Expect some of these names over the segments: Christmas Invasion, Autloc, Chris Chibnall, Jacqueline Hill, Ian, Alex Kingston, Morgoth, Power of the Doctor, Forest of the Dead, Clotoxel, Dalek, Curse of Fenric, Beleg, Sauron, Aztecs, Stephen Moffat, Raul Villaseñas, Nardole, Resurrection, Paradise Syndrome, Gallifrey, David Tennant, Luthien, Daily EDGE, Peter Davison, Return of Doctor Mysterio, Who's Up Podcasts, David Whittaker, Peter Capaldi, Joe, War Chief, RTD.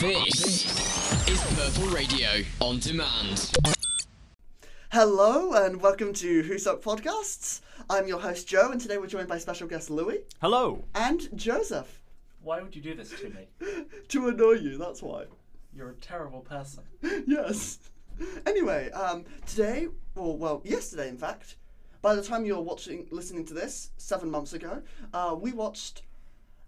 This is Purple Radio on demand. Hello and welcome to Who's Up Podcasts. I'm your host Joe, and today we're joined by special guest Louis. Hello. And Joseph. Why would you do this to me? To annoy you, that's why. You're a terrible person. Yes. Anyway, yesterday in fact, by the time you're listening to this, 7 months ago, we watched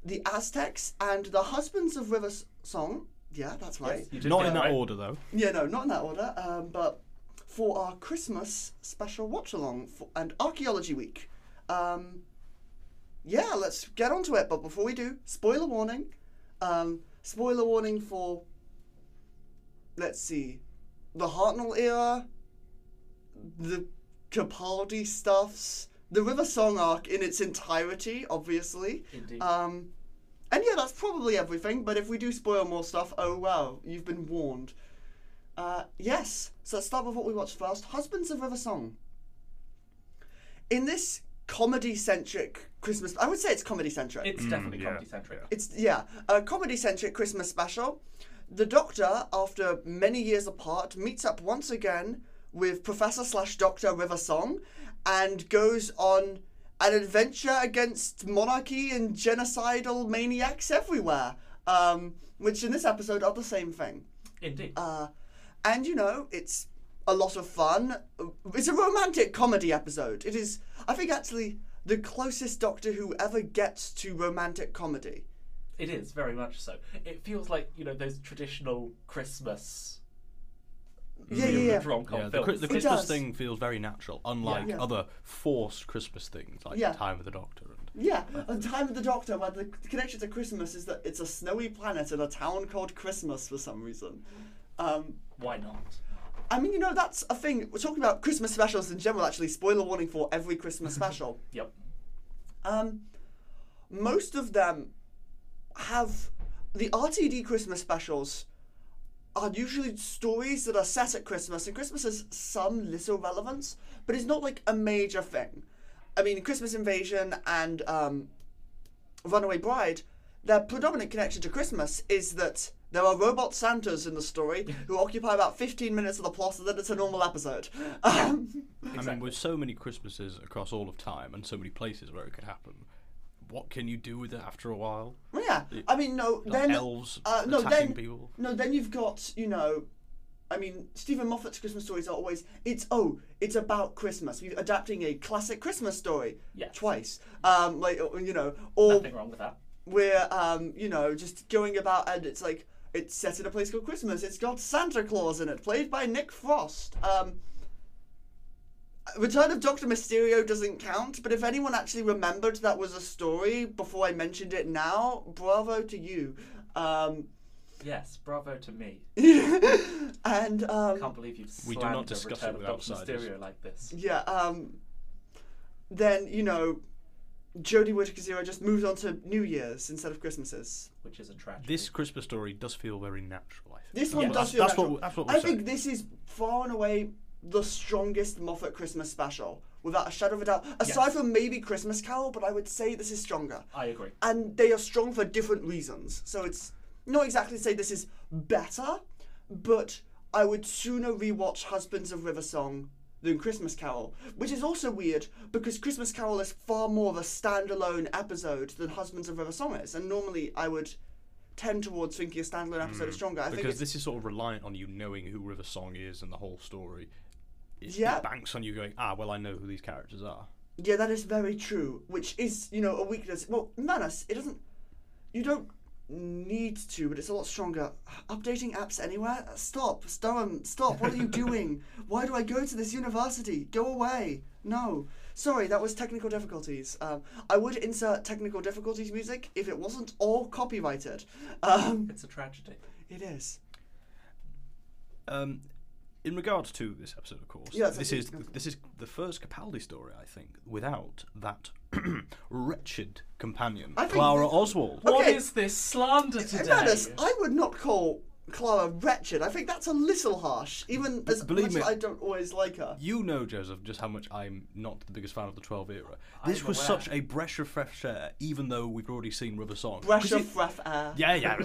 the Aztecs and the Husbands of River Song. Yeah, that's right. Yes, not in that order, though. Yeah, no, not in that order. But for our Christmas special watch-along and Archaeology Week. Let's get on to it. But before we do, spoiler warning. Spoiler warning for, let's see, the Hartnell era, the Capaldi stuffs, the River Song arc in its entirety, obviously. Indeed. And yeah, that's probably everything, but if we do spoil more stuff, oh well, you've been warned. So let's start with what we watched first, Husbands of River Song. In this comedy-centric Christmas... I would say it's comedy-centric. It's definitely comedy-centric. It's, a comedy-centric Christmas special. The Doctor, after many years apart, meets up once again with Professor/Doctor River Song and goes on an adventure against monarchy and genocidal maniacs everywhere, which in this episode are the same thing. Indeed. And, you know, it's a lot of fun. It's a romantic comedy episode. It is, I think, actually the closest Doctor Who ever gets to romantic comedy. It is, very much so. It feels like, you know, those traditional Christmas... The Christmas thing feels very natural, unlike other forced Christmas things like Time of the Doctor. Time of the Doctor, where the connection to Christmas is that it's a snowy planet in a town called Christmas for some reason. Why not? I mean, you know, that's a thing. We're talking about Christmas specials in general, actually. Spoiler warning for every Christmas special. Yep. Most of them have... The RTD Christmas specials are usually stories that are set at Christmas, and Christmas has some little relevance, but it's not like a major thing. I mean, Christmas Invasion and Runaway Bride, their predominant connection to Christmas is that there are robot Santas in the story who occupy about 15 minutes of the plot, and then it's a normal episode. Exactly. I mean, with so many Christmases across all of time and so many places where it could happen, what can you do with it after a while? Yeah, I mean, elves attacking people. No, then you've got, you know, I mean, Stephen Moffat's Christmas stories are always, it's about Christmas. We're adapting a classic Christmas story twice. Nothing wrong with that. We're, just going about, and it's like, it's set in a place called Christmas. It's got Santa Claus in it, played by Nick Frost. Return of Doctor Mysterio doesn't count, but if anyone actually remembered that was a story before I mentioned it now, bravo to you. Yes, bravo to me. And I can't believe you've slammed the Return of Doctor Mysterio like this. Yeah, then, you know, Jodie Whittaker-Zero just moves on to New Year's instead of Christmases. Which is a tragedy. This Christmas story does feel very natural, I think. This one does feel natural. I think this is far and away the strongest Moffat Christmas special, without a shadow of a doubt. Aside from maybe Christmas Carol, but I would say this is stronger. I agree. And they are strong for different reasons. So it's not exactly to say this is better, but I would sooner rewatch Husbands of River Song than Christmas Carol, which is also weird because Christmas Carol is far more of a standalone episode than Husbands of River Song is. And normally I would tend towards thinking a standalone episode is stronger. Because this is sort of reliant on you knowing who River Song is and the whole story. It banks on you going, I know who these characters are. Yeah, that is very true, which is, you know, a weakness. Well, Manus, you don't need to, but it's a lot stronger. Updating apps anywhere? Stop, Sturm, stop, what are you doing? Why do I go to this university? Go away. No. Sorry, that was technical difficulties. I would insert technical difficulties music if it wasn't all copyrighted. It's a tragedy. It is. In regards to this episode, of course, this is the first Capaldi story, I think, without that wretched companion, Clara Oswald. Okay. What is this slander today? Manus, I would not call Clara wretched. I think that's a little harsh, even as much as I don't always like her. You know, Joseph, just how much I'm not the biggest fan of the 12 era. This was such a breath of fresh air, even though we've already seen River Song. Breath of fresh air. Yeah, yeah.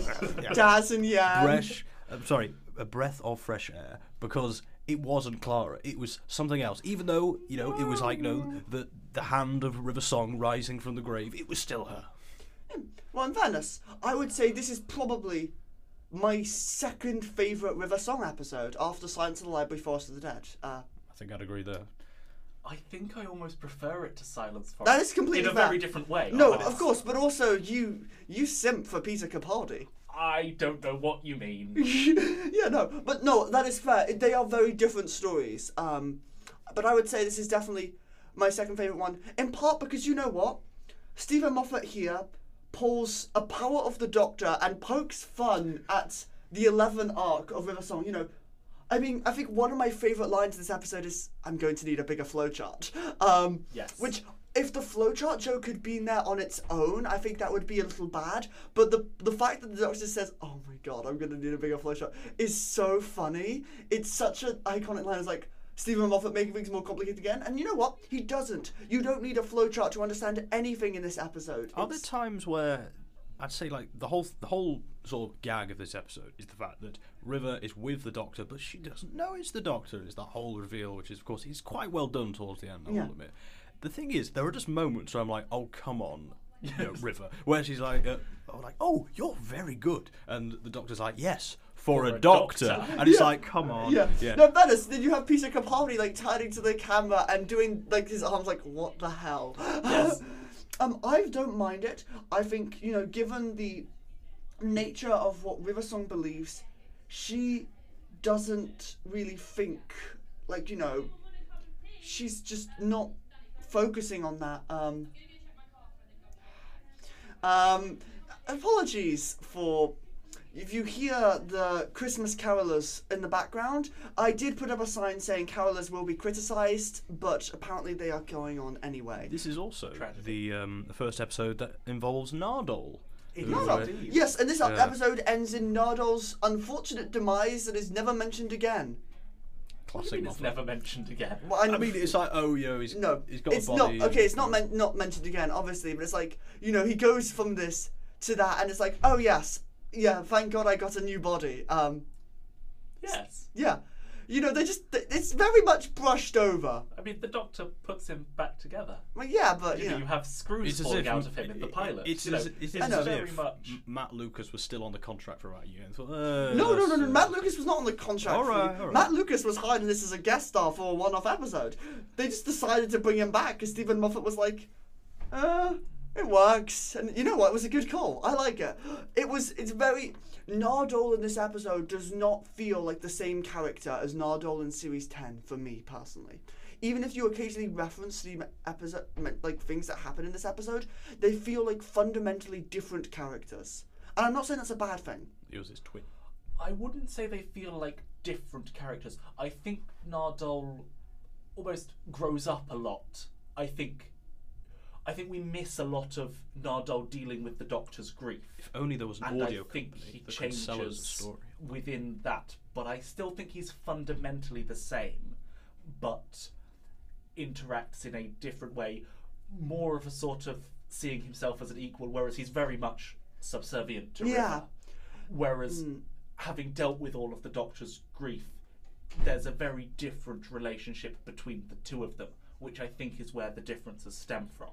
Daz and Yan. A breath of fresh air, because it wasn't Clara. It was something else. Even though, you know, it was like, you know, the hand of River Song rising from the grave. It was still her. Well, in fairness, I would say this is probably my second favourite River Song episode after Silence in the Library, Forest of the Dead. I think I'd agree there. I think I almost prefer it to Silence Forest. That is completely fair. Very different way. No, of course, but also you simp for Peter Capaldi. I don't know what you mean. Yeah, no, but no, that is fair. They are very different stories. But I would say this is definitely my second favourite one, in part because, you know what? Stephen Moffat here pulls a Power of the Doctor and pokes fun at the 11th arc of River Song. You know, I mean, I think one of my favourite lines in this episode is, I'm going to need a bigger flowchart. Yes. Which, if the flowchart joke had been there on its own, I think that would be a little bad. But the fact that the Doctor says, oh my god, I'm going to need a bigger flowchart, is so funny. It's such an iconic line. It's like, Stephen Moffat making things more complicated again. And you know what? He doesn't. You don't need a flowchart to understand anything in this episode. Are there times where, I'd say, like, the whole sort of gag of this episode is the fact that River is with the Doctor, but she doesn't know it's the Doctor. It's that whole reveal, which is, of course, is quite well done towards the end, I will admit. The thing is, there are just moments where I'm like, oh, come on, you know, River, where she's like, oh, you're very good. And the Doctor's like, yes, for a doctor. And he's like, come on. Yeah. No, better, then you have Peter Capaldi like turning to the camera and doing like his arms like, what the hell? Yes. I don't mind it. I think, you know, given the nature of what River Song believes, she doesn't really think, like, you know, she's just not focusing on that. Apologies for... If you hear the Christmas carolers in the background, I did put up a sign saying carolers will be criticised, but apparently they are going on anyway. This is also the first episode that involves Nardole. Nardole? Yes, and this episode ends in Nardole's unfortunate demise that is never mentioned again. Classic. It's never mentioned again. Well, I mean, it's like, oh, yo, he's got a body. Not, okay, it's not mentioned again, obviously, but it's like, you know, he goes from this to that, and it's like, oh, yes, yeah, thank God I got a new body. Yes. Yeah. You know, it's very much brushed over. I mean, the Doctor puts him back together. Well, yeah, but, you know. You have screws falling out of him in the pilot. It's as if Matt Lucas was still on the contract for about a year. And thought, no, Matt Lucas was not on the contract. All right. Matt Lucas was hired in this as a guest star for a one-off episode. They just decided to bring him back because Stephen Moffat was like, it works, and you know what? It was a good call. I like it. It's very... Nardole in this episode does not feel like the same character as Nardole in Series 10 for me, personally. Even if you occasionally reference the episode, like things that happen in this episode, they feel like fundamentally different characters. And I'm not saying that's a bad thing. It was his twin. I wouldn't say they feel like different characters. I think Nardole almost grows up a lot. I think we miss a lot of Nardole dealing with the Doctor's grief. If only there was an audio company that could sell us the story. Within that, but I still think he's fundamentally the same, but interacts in a different way, more of a sort of seeing himself as an equal, whereas he's very much subservient to River. Whereas having dealt with all of the Doctor's grief, there's a very different relationship between the two of them, which I think is where the differences stem from.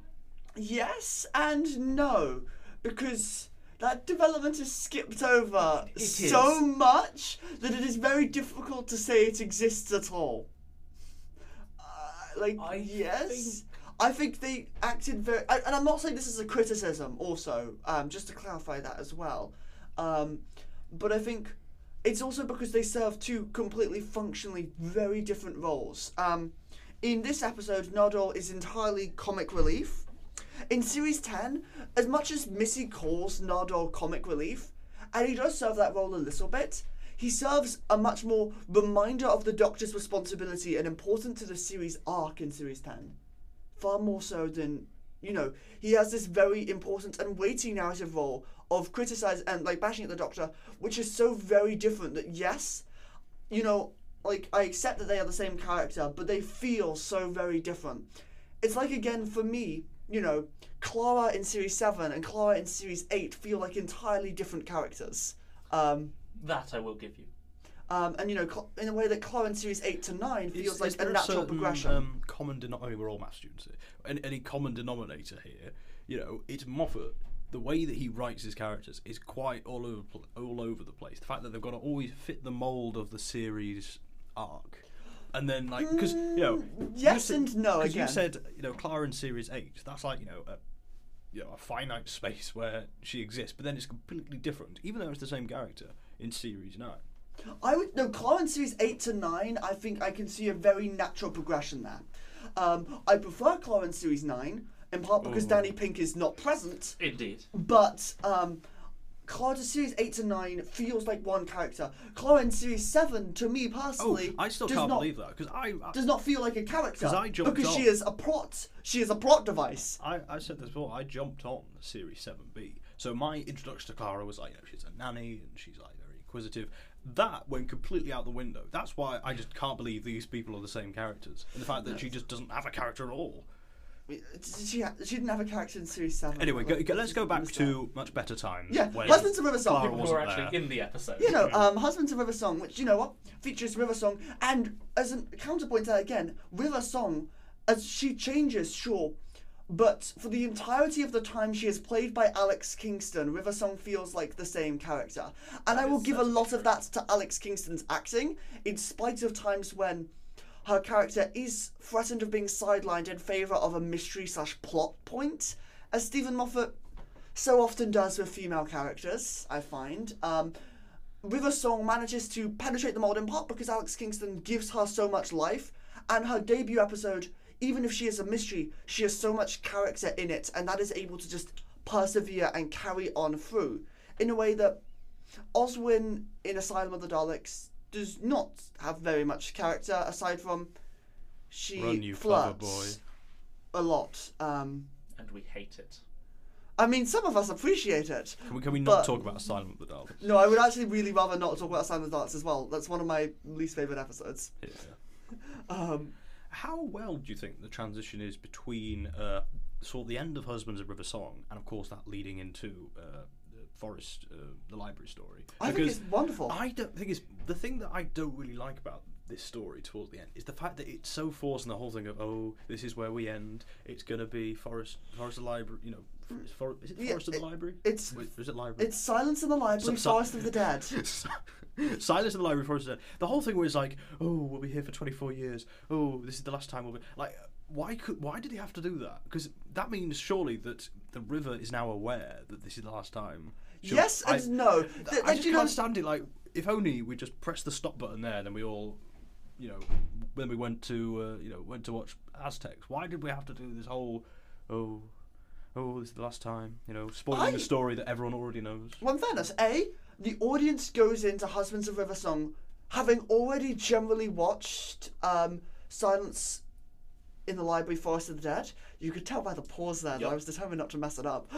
Yes and no, because that development is skipped over so much that it is very difficult to say it exists at all. I think they acted very... And I'm not saying this is a criticism also, just to clarify that as well. But I think it's also because they serve two completely functionally very different roles. In this episode, Nardole is entirely comic relief. In Series 10, as much as Missy calls Nardole comic relief, and he does serve that role a little bit, he serves a much more reminder of the Doctor's responsibility and important to the series arc in Series 10. Far more so than, you know, he has this very important and weighty narrative role of criticizing and like bashing at the Doctor, which is so very different. That yes, you know, like I accept that they are the same character, but they feel so very different. It's like, again, for me, you know, Clara in Series 7 and Clara in Series 8 feel like entirely different characters. That I will give you. And, you know, in a way that Clara in Series 8 to 9 feels like a natural progression. Common denominator, I mean, we're all math students here. Any common denominator here, you know, it's Moffat. The way that he writes his characters is quite all over the place. The fact that they've got to always fit the mould of the series arc. And then, like, because, you know... Yes you said, and no, again. You said, you know, Clara in Series 8, that's like, you know, a finite space where she exists, but then it's completely different, even though it's the same character in Series 9. Clara in Series 8 to 9, I think I can see a very natural progression there. I prefer Clara in Series 9, in part because Danny Pink is not present. Indeed. But, Clara in Series 8 to 9 feels like one character. Clara in Series 7, to me personally... I still can't believe that. Because I does not feel like a character. Because she is a plot. She is a plot device. I said this before. I jumped on Series 7B. So my introduction to Clara was like, you know, she's a nanny and she's like very inquisitive. That went completely out the window. That's why I just can't believe these people are the same characters. And the fact that she just doesn't have a character at all. She didn't have a character in Series 7. Anyway, let's go back to much better times. Yeah, Husbands of River Song. People were actually in the episode. You know, Husbands of River Song, which, you know what, features River Song. And as a counterpoint to that again, River Song, as she changes, sure, but for the entirety of the time she is played by Alex Kingston, River Song feels like the same character. And I will give a lot of that to Alex Kingston's acting, in spite of times when her character is threatened of being sidelined in favour of a mystery/plot point, as Stephen Moffat so often does with female characters, I find. River Song manages to penetrate the mould in part because Alex Kingston gives her so much life, and her debut episode, even if she is a mystery, she has so much character in it, and that is able to just persevere and carry on through, in a way that Oswin in Asylum of the Daleks does not have very much character, aside from she flirts a lot. And we hate it. I mean, some of us appreciate it. Can we not talk about Asylum of the Daleks? No, I would actually really rather not talk about Asylum of the Daleks as well. That's one of my least favourite episodes. Yeah. How well do you think the transition is between sort of the end of Husbands of River Song and, of course, that leading into... Forest, the library story. I think it's wonderful. I don't think it's the thing that I don't really like about this story towards the end is the fact that it's so forced, and the whole thing of this is where we end. It's gonna be Forest of the Library. You know, is it Forest of the Library? Is it Library? It's Silence in the Library, Forest of the Dead. Silence in the Library, Forest of the Dead. The whole thing was like, we'll be here for 24 years. This is the last time we'll be like. Why did he have to do that? Because that means surely that the river is now aware that this is the last time. Yes and no. I just can't understand it. Like, if only we just pressed the stop button there, then we all, you know, when we went to went to watch Aztecs. Why did we have to do this whole this is the last time? You know, spoiling the story that everyone already knows. Well, in fairness, the audience goes into Husbands of River Song having already generally watched Silence in the Library, Forest of the Dead. You could tell by the pause there that I was determined not to mess it up.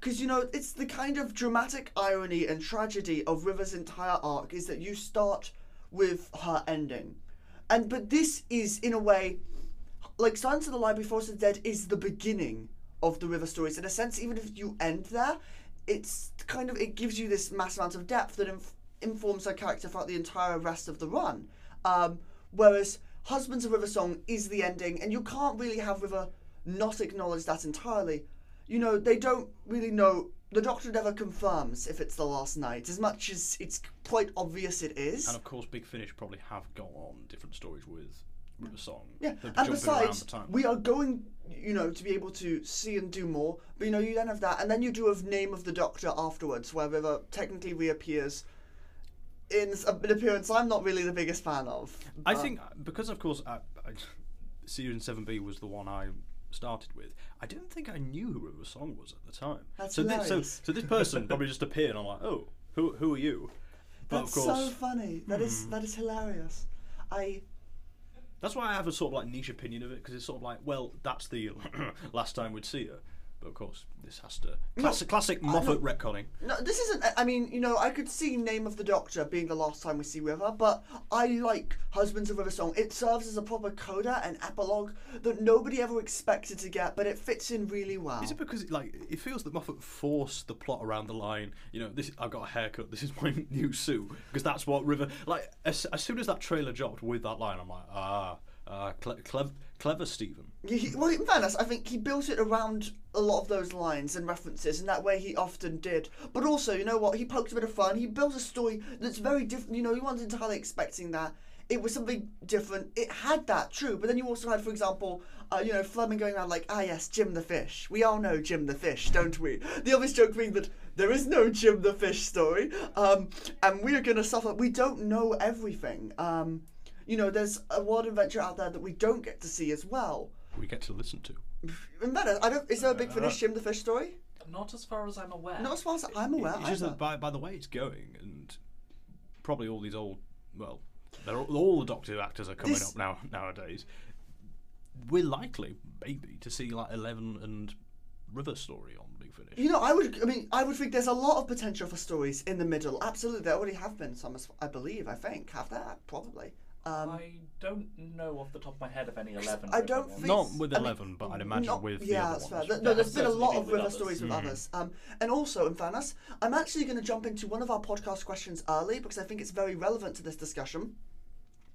Because, you know, it's the kind of dramatic irony and tragedy of River's entire arc is that you start with her ending. But this is, in a way, like Silence of the Library, Forest of the Dead is the beginning of the River stories. In a sense, even if you end there, it gives you this mass amount of depth that informs her character throughout the entire rest of the run. Whereas Husbands of River Song is the ending, and you can't really have River not acknowledge that entirely. You know, they don't really know. The Doctor never confirms if it's the last night, as much as it's quite obvious it is. And of course, Big Finish probably have gone on different stories with River Song. Yeah, and besides, we are going, you know, to be able to see and do more. But, you know, you then have that, and then you do have Name of the Doctor afterwards, where River technically reappears in an appearance I'm not really the biggest fan of. I think, because of course, Season 7B was the one I started with, I didn't think I knew who River Song was at the time. That's hilarious. So this person probably just appeared and I'm like, who are you? But that's of course, so funny. That is hilarious. That's why I have a sort of like niche opinion of it, because it's sort of like, well, that's the last time we'd see her. But of course, this has to classic Moffat retconning. No, this isn't. I mean, you know, I could see Name of the Doctor being the last time we see River, but I like Husbands of River Song. It serves as a proper coda and epilogue that nobody ever expected to get, but it fits in really well. Is it because like it feels that Moffat forced the plot around the line? You know, this I've got a haircut. This is my new suit, because that's what River like. As soon as that trailer dropped with that line, I'm like, clever Stephen. Well, in fairness, I think he built it around a lot of those lines and references, and that way he often did. But also, you know what, he poked a bit of fun. He built a story that's very different. You know, he wasn't entirely expecting that. It was something different. It had that, true, but then you also had, for example, you know, Fleming going around like, ah yes, Jim the Fish. We all know Jim the Fish, don't we? The obvious joke being that there is no Jim the Fish story, and we are going to suffer. We don't know everything. You know, there's a world adventure out there that we don't get to see as well. We get to listen to. Is there a Big Finish Jim the Fish story? Not as far as I'm aware. Not as far as I'm aware. It's just that by the way it's going, and probably all these old, well, they're all the Doctor actors are coming up nowadays. We're likely, maybe, to see like Eleven and River story on Big Finish. You know, I would think there's a lot of potential for stories in the middle. Absolutely, there already have been some, I believe. I don't know off the top of my head of any 11. I don't think not with 11, but I'd imagine with the other ones. Yeah, that's fair. No, there's been a lot of River stories with others. And also, in fairness, I'm actually going to jump into one of our podcast questions early because I think it's very relevant to this discussion.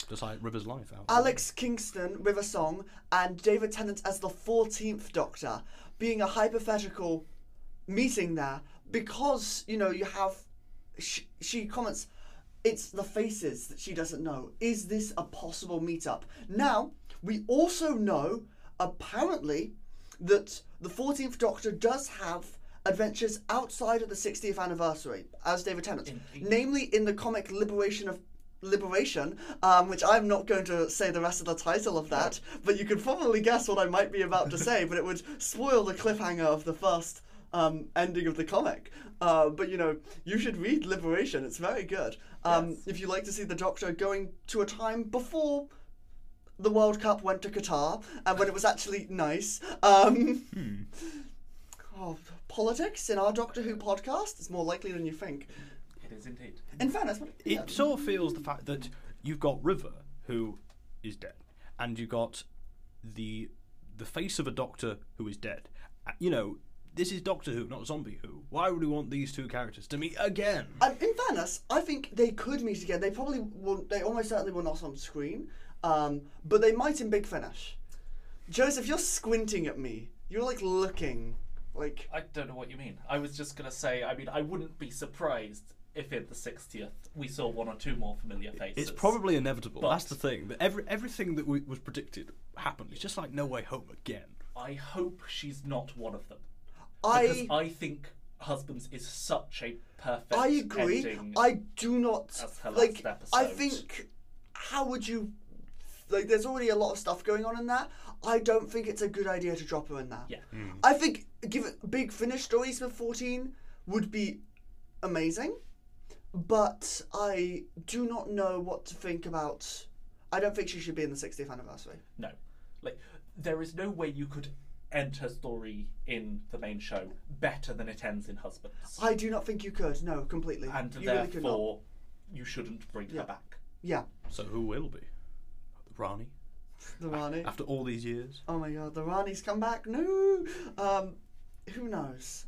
Just like River's life. Alex Kingston, River Song, and David Tennant as the 14th Doctor being a hypothetical meeting there because, you know, you have... She comments... It's the faces that she doesn't know. Is this a possible meetup? Now, we also know, apparently, that the 14th Doctor does have adventures outside of the 60th anniversary, as David Tennant. Namely, in the comic Liberation, which I'm not going to say the rest of the title of that, but you could probably guess what I might be about to say, but it would spoil the cliffhanger of the first ending of the comic. But, you know, you should read Liberation. It's very good. If you like to see the Doctor going to a time before the World Cup went to Qatar and when it was actually nice. Politics in our Doctor Who podcast is more likely than you think. It is indeed. In fairness, it sort of feels the fact that you've got River, who is dead, and you've got the face of a Doctor who is dead. You know, this is Doctor Who, not Zombie Who. Why would we want these two characters to meet again? In fairness, I think they could meet again. They probably will. They almost certainly will not on screen, but they might in Big Finish. Joseph, you're squinting at me. You're like looking, like I don't know what you mean. I was just gonna say. I mean, I wouldn't be surprised if in the 60th we saw one or two more familiar faces. It's probably inevitable. That's the thing. That everything that was predicted happened. It's just like No Way Home again. I hope she's not one of them. Because I think Husbands is such a perfect ending. I agree. I do not like. I think. How would you? Like, there's already a lot of stuff going on in that. I don't think it's a good idea to drop her in that. Yeah. Mm. I think given Big Finish stories with 14 would be amazing, but I do not know what to think about. I don't think she should be in the 60th anniversary. No, like there is no way you could end her story in the main show better than it ends in Husbands. I do not think you could, no, completely. And you therefore, really you shouldn't bring her back. Yeah. So who will be? Rani? The Rani? After all these years? Oh my god, the Rani's come back? No! Who knows?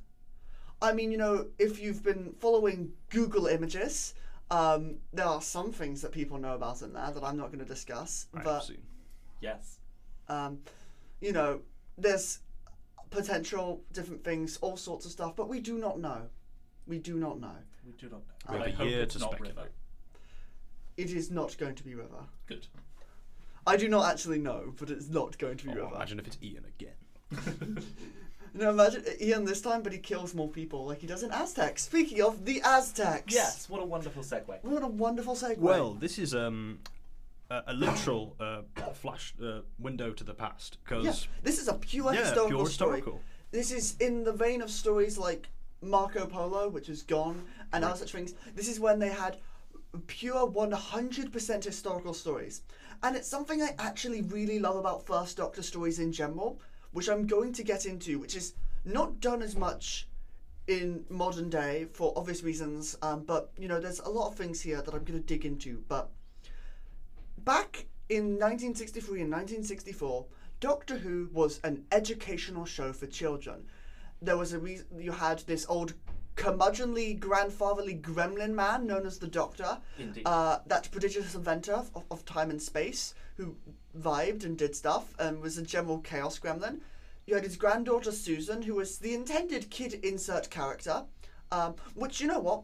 I mean, you know, if you've been following Google images, there are some things that people know about in there that I'm not going to discuss. Yes. You know, there's potential different things, all sorts of stuff, but we do not know. We do not know. We have a year to speculate. It is not going to be River. Good. I do not actually know, but it's not going to be River. Imagine if it's Ian again. No, imagine Ian this time, but he kills more people like he does in Aztecs. Speaking of the Aztecs. Yes, what a wonderful segue. Well, this is... a literal flash window to the past. This is a pure historical story. This is in the vein of stories like Marco Polo, which is gone, and other such things. This is when they had pure 100% historical stories. And it's something I actually really love about First Doctor stories in general, which I'm going to get into, which is Not done as much in modern day for obvious reasons, but you know, there's a lot of things here that I'm going to dig into. But back in 1963 and 1964, Doctor Who was an educational show for children. There was a reason you had this old curmudgeonly, grandfatherly gremlin man known as the Doctor. Indeed. That prodigious inventor of time and space, who vibed and did stuff and was a general chaos gremlin. You had his granddaughter Susan, who was the intended kid insert character, which, you know what,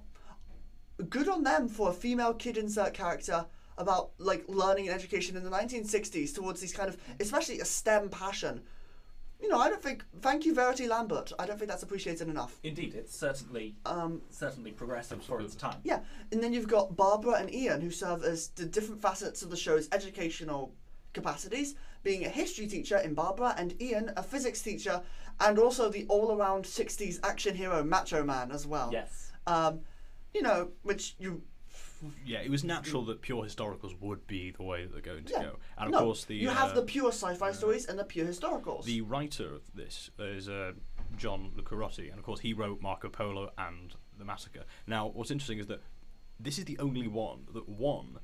good on them for a female kid insert character about like learning and education in the 1960s towards these kind of, especially a STEM passion. You know, I don't think, thank you Verity Lambert, I don't think that's appreciated enough. Indeed, it's certainly progressive absolutely. For its time. Yeah, and then you've got Barbara and Ian, who serve as the different facets of the show's educational capacities, being a history teacher in Barbara and Ian, a physics teacher, and also the all-around 60s action hero Macho Man as well. Yes. You know, which you... Yeah, it was natural that pure historicals would be the way that they're going to go. And of course the... You have the pure sci-fi stories and the pure historicals. The writer of this is John Lucarotti, and of course he wrote Marco Polo and The Massacre. Now, what's interesting is that this is the only one that won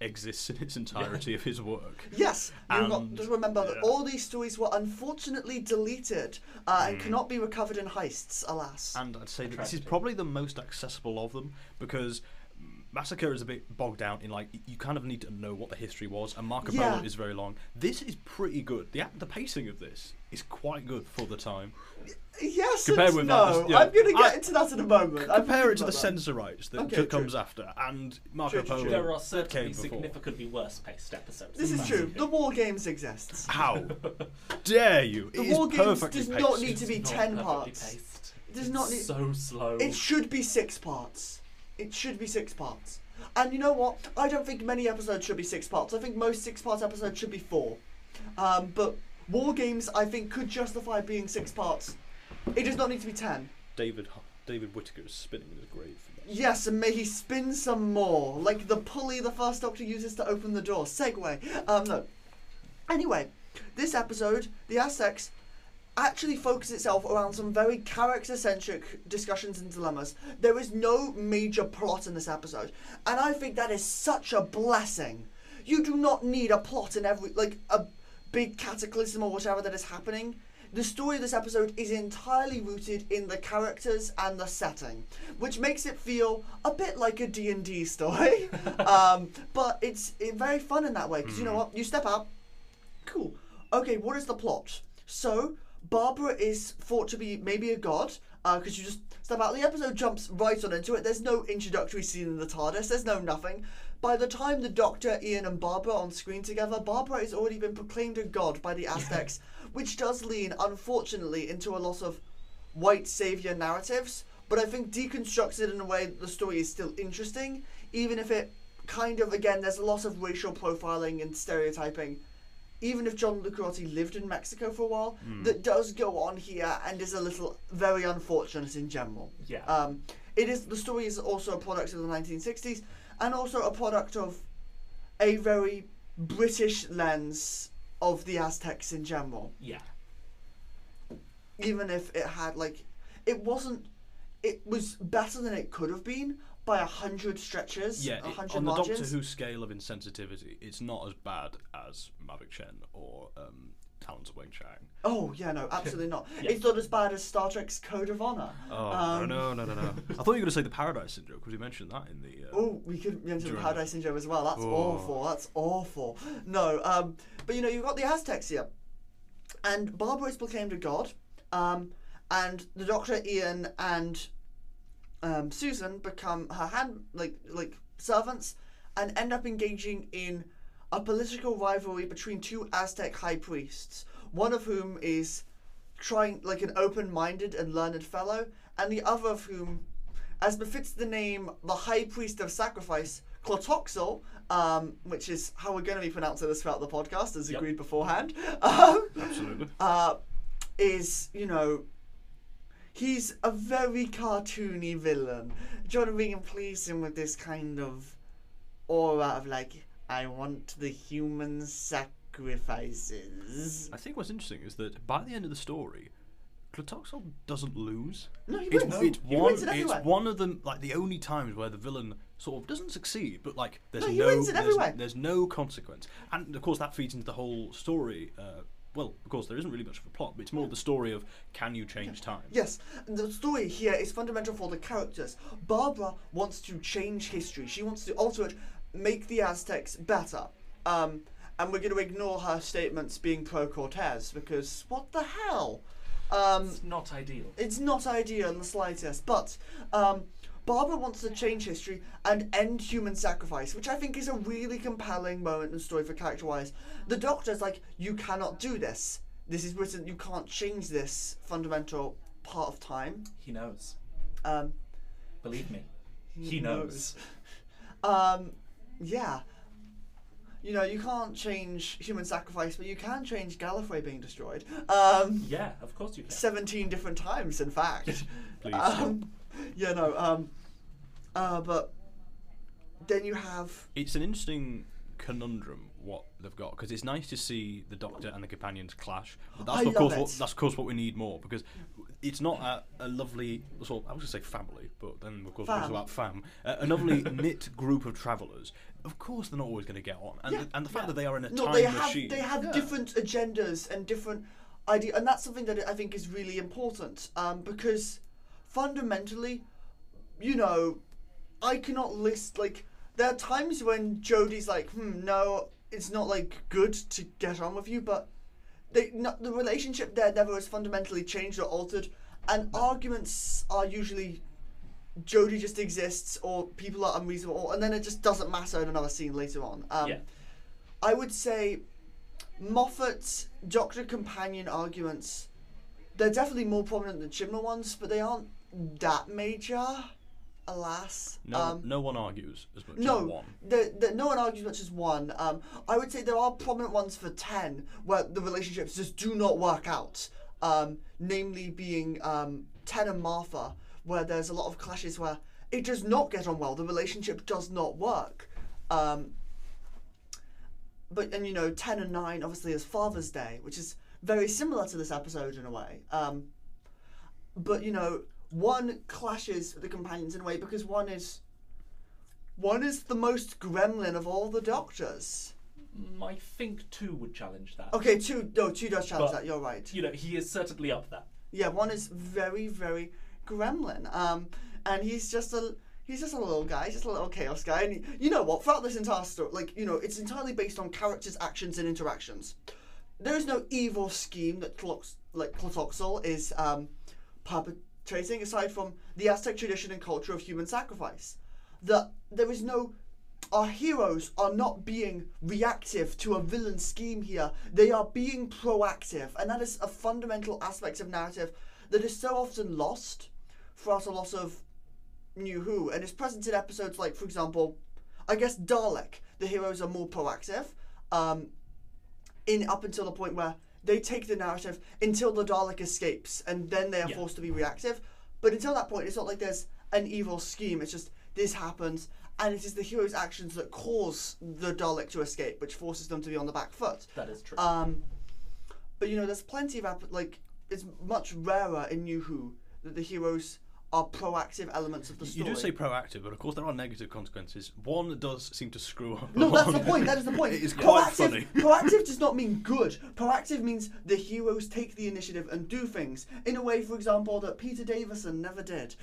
exists in its entirety of his work. Yes, and just remember that all these stories were unfortunately deleted and cannot be recovered in heists, alas. And I'd say that this is probably the most accessible of them, because Massacre is a bit bogged down in, like, you kind of need to know what the history was, and Marco Polo is very long. This is pretty good. The pacing of this is quite good for the time. Yes, compared with no. I'm going to get into that in a moment. Compare it to the Censorites that comes after, and Marco Polo. There are certainly significantly worse-paced episodes. This is true. The War Games exists. How dare you? The War Games does not need to be 10 parts. It does not need. So slow. It should be 6 parts. It should be 6 parts. And you know what? I don't think many episodes should be 6 parts. I think most 6-part episodes should be 4. But War Games, I think, could justify being 6 parts. It does not need to be 10. David Whittaker is spinning in his grave. Yes, and may he spin some more, like the pulley the first Doctor uses to open the door. Segue. No. Anyway, this episode, The Aztecs, actually focuses itself around some very character-centric discussions and dilemmas. There is no major plot in this episode, and I think that is such a blessing. You do not need a plot in every, like, a big cataclysm or whatever that is happening. The story of this episode is entirely rooted in the characters and the setting, which makes it feel a bit like a D&D story. But it's very fun in that way, because you know what? You step out, cool. Okay, what is the plot? So, Barbara is thought to be maybe a god, because you just step out. The episode jumps right on into it. There's no introductory scene in the TARDIS. There's no nothing. By the time the Doctor, Ian, and Barbara are on screen together, Barbara has already been proclaimed a god by the Aztecs, which does lean, unfortunately, into a lot of white saviour narratives, but I think deconstructed in a way that the story is still interesting, even if it kind of, again, there's a lot of racial profiling and stereotyping. Even if John Lucarotti lived in Mexico for a while, that does go on here and is a little very unfortunate in general. Yeah. It is, the story is also a product of the 1960s and also a product of a very British lens of the Aztecs in general. Yeah. Even if it had, like, it was better than it could have been by 100 stretches, 100 on margins. The Doctor Who scale of insensitivity, it's not as bad as Maverick Chen or Talons of Wing Chang. Oh, yeah, no, absolutely not. Yeah. It's not as bad as Star Trek's Code of Honor. Oh, no. I thought you were going to say the Paradise Syndrome, because we mentioned that in the... oh, we could mention the Paradise Syndrome as well. That's awful, that's awful. No, but, you know, you've got the Aztecs here. And Barbara is proclaimed a god, and the Doctor, Ian, and... Susan become her like servants and end up engaging in a political rivalry between two Aztec high priests, one of whom is trying, like, an open-minded and learned fellow, and the other of whom, as befits the name, the High Priest of Sacrifice, Clotoxel, which is how we're going to be pronouncing this throughout the podcast, as agreed beforehand, absolutely, is, you know, he's a very cartoony villain. John Regan plays him with this kind of aura of, like, I want the human sacrifices. I think what's interesting is that by the end of the story, Clotoxel doesn't lose. No, he wins. It's one of them, like the only times where the villain sort of doesn't succeed, but like there's no consequence. And of course that feeds into the whole story. Well, of course, there isn't really much of a plot, but it's more the story of can you change time? Yes, the story here is fundamental for the characters. Barbara wants to change history. She wants to alter it, make the Aztecs better. And we're going to ignore her statements being pro-Cortez, because what the hell? It's not ideal. It's not ideal in the slightest, but Barbara wants to change history and end human sacrifice, which I think is a really compelling moment in the story for character-wise. The Doctor's like, you cannot do this. This is written, you can't change this fundamental part of time. He knows. Believe me, he knows. Yeah. You know, you can't change human sacrifice, but you can change Gallifrey being destroyed. Yeah, of course you can. 17 different times, in fact. Please. Yeah, no. But then you have... It's an interesting conundrum what they've got, because it's nice to see the Doctor and the companions clash. But that's, that's of course what we need more, because it's not a lovely sort of, I was going to say family, but then of course it's about fam. A lovely knit group of travellers. Of course they're not always going to get on, and the fact that they are in a time machine. They have different agendas and different ideas, and that's something that I think is really important, because fundamentally, you know, I cannot list, like, there are times when Jodie's like, no, it's not, like, good to get on with you, but the relationship there never has fundamentally changed or altered, and arguments are usually Jodie just exists, or people are unreasonable, and then it just doesn't matter in another scene later on. I would say Moffat's Doctor-Companion arguments, they're definitely more prominent than Chibnall ones, but they aren't that major, alas. No one argues as much as one. No one argues as much as one. I would say there are prominent ones for 10 where the relationships just do not work out, namely being Ten and Martha, where there's a lot of clashes where it does not get on well, the relationship does not work. But you know, 10 and 9 obviously is Father's Day, which is very similar to this episode in a way. But you know, one clashes with the companions in a way because one is the most gremlin of all the Doctors. I think 2 would challenge that. Okay, 2 does challenge that, you're right. You know, he is certainly up there. Yeah, 1 is very, very gremlin, and he's just a little guy, just a little chaos guy, and you know what, throughout this entire story, like, you know, it's entirely based on characters' actions and interactions. There is no evil scheme that Clotoxel is perpetrating, aside from the Aztec tradition and culture of human sacrifice. Our heroes are not being reactive to a villain scheme here, they are being proactive, and that is a fundamental aspect of narrative that is so often lost throughout a lot of New Who, and it's present in episodes like, for example, I guess Dalek. The heroes are more proactive, in up until the point where they take the narrative until the Dalek escapes, and then they are forced to be reactive. But until that point, it's not like there's an evil scheme. It's just this happens, and it is the heroes' actions that cause the Dalek to escape, which forces them to be on the back foot. That is true. But you know, there's plenty of it's much rarer in New Who that the heroes are proactive elements of the story. You do say proactive, but of course there are negative consequences. One does seem to screw up. No, that's the point, that is the point. It is quite funny. Proactive does not mean good. Proactive means the heroes take the initiative and do things in a way, for example, that Peter Davison never did.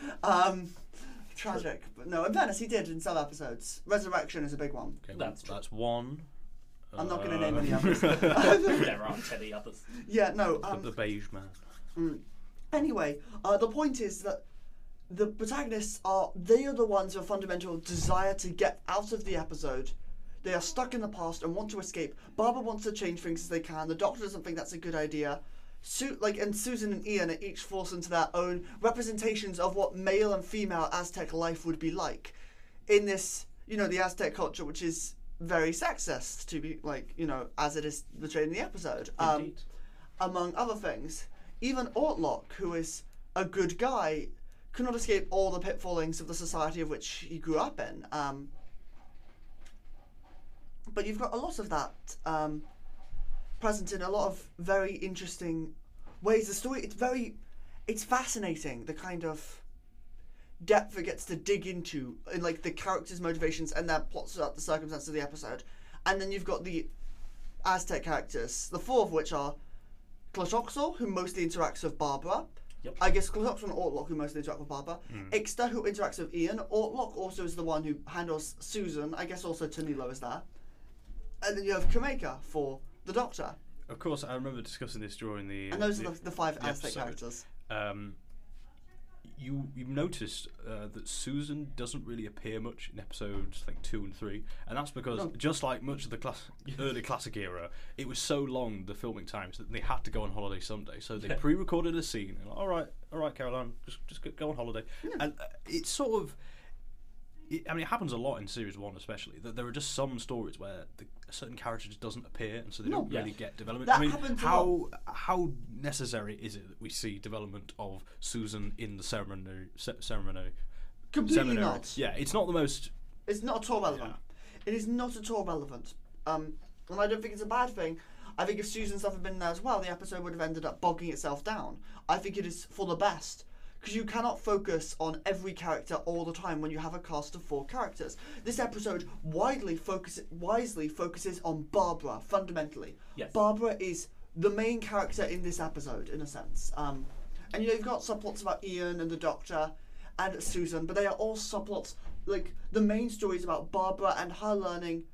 Tragic, but no, in Venice he did in some episodes. Resurrection is a big one. Okay, that's one. I'm not going to name any others. There aren't any others. Yeah, no. The beige man. Anyway, the point is that the protagonists are the ones with a fundamental desire to get out of the episode. They are stuck in the past and want to escape. Barbara wants to change things as they can. The Doctor doesn't think that's a good idea. And Susan and Ian are each forced into their own representations of what male and female Aztec life would be like. In this, you know, the Aztec culture, which is very sexist, to be like, you know, as it is portrayed in the episode, among other things. Even Autloc, who is a good guy, could not escape all the pitfallings of the society of which he grew up in. But you've got a lot of that present in a lot of very interesting ways. The story, it's very it's fascinating, the kind of depth it gets to dig into, in like the characters' motivations and their plots throughout the circumstances of the episode. And then you've got the Aztec characters, the four of which are Clotoxol, who mostly interacts with Barbara. Yep. I guess Clotoxol and Autloc, who mostly interact with Barbara. Ixta, who interacts with Ian. Autloc also is the one who handles Susan. I guess also Tonilo is there. And then you have Cameca for the Doctor. Of course, I remember discussing this during the... And those are the five Aztec characters. You've noticed that Susan doesn't really appear much in episodes like 2 and 3, and that's because just like much of the early classic era, it was so long the filming times that they had to go on holiday someday. So they pre-recorded a scene. And like, all right, Caroline, just go on holiday. Yeah. And it's sort of, I mean, it happens a lot in series one, especially that there are just some stories where a certain character just doesn't appear, and so they don't really get development. That happens a lot. How necessary is it that we see development of Susan in the ceremony? Completely not. Yeah, it's not the most. It's not at all relevant. Yeah. It is not at all relevant, and I don't think it's a bad thing. I think if Susan's stuff had been there as well, the episode would have ended up bogging itself down. I think it is for the best. Because you cannot focus on every character all the time when you have a cast of 4 characters. This episode wisely focuses on Barbara, fundamentally. Yes. Barbara is the main character in this episode, in a sense. And you've got subplots about Ian and the Doctor and Susan, but they are all subplots. Like, the main story is about Barbara and her learning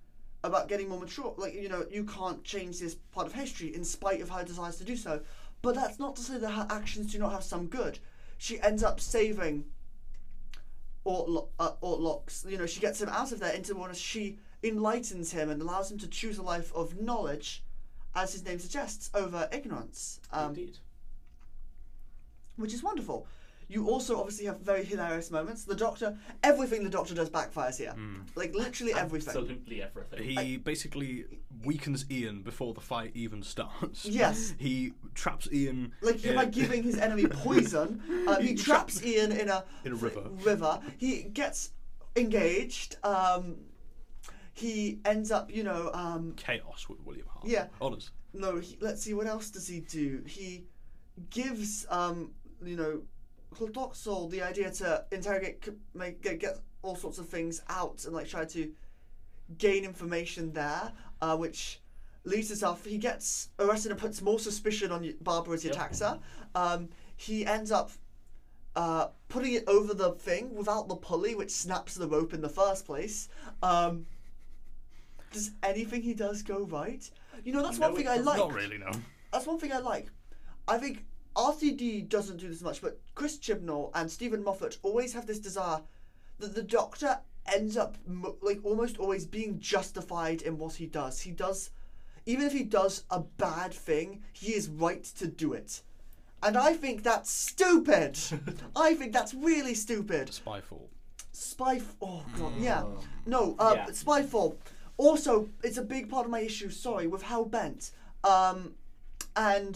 about getting more mature. Like, you know, you can't change this part of history in spite of her desires to do so. But that's not to say that her actions do not have some good. She ends up saving Ortlocks. You know, she gets him out of there into one. She enlightens him and allows him to choose a life of knowledge, as his name suggests, over ignorance. Indeed. Which is wonderful. You also obviously have very hilarious moments. The Doctor, everything the Doctor does backfires here. Like, literally everything. Absolutely everything. He basically weakens Ian before the fight even starts. Yes. He traps Ian... Like, by giving his enemy poison. He traps Ian in a river. He gets engaged. He ends up, you know... chaos with William Harper. Yeah. Honest. No, let's see, what else does he do? He gives, you know... Clotoxol the idea to interrogate, get all sorts of things out and like try to gain information there, which leads us off. He gets arrested and puts more suspicion on Barbara as he attacks her. He ends up putting it over the thing without the pulley, which snaps the rope in the first place. Does anything he does go right? You know, that's one thing I like. Not really, no. That's one thing I like. I think RTD doesn't do this much, but Chris Chibnall and Stephen Moffat always have this desire that the Doctor ends up like almost always being justified in what he does. He does, even if he does a bad thing, he is right to do it. And I think that's stupid. I think that's really stupid. Spyfall. Oh, God, yeah. No, Spyfall. Also, it's a big part of my issue, sorry, with Hell Bent. And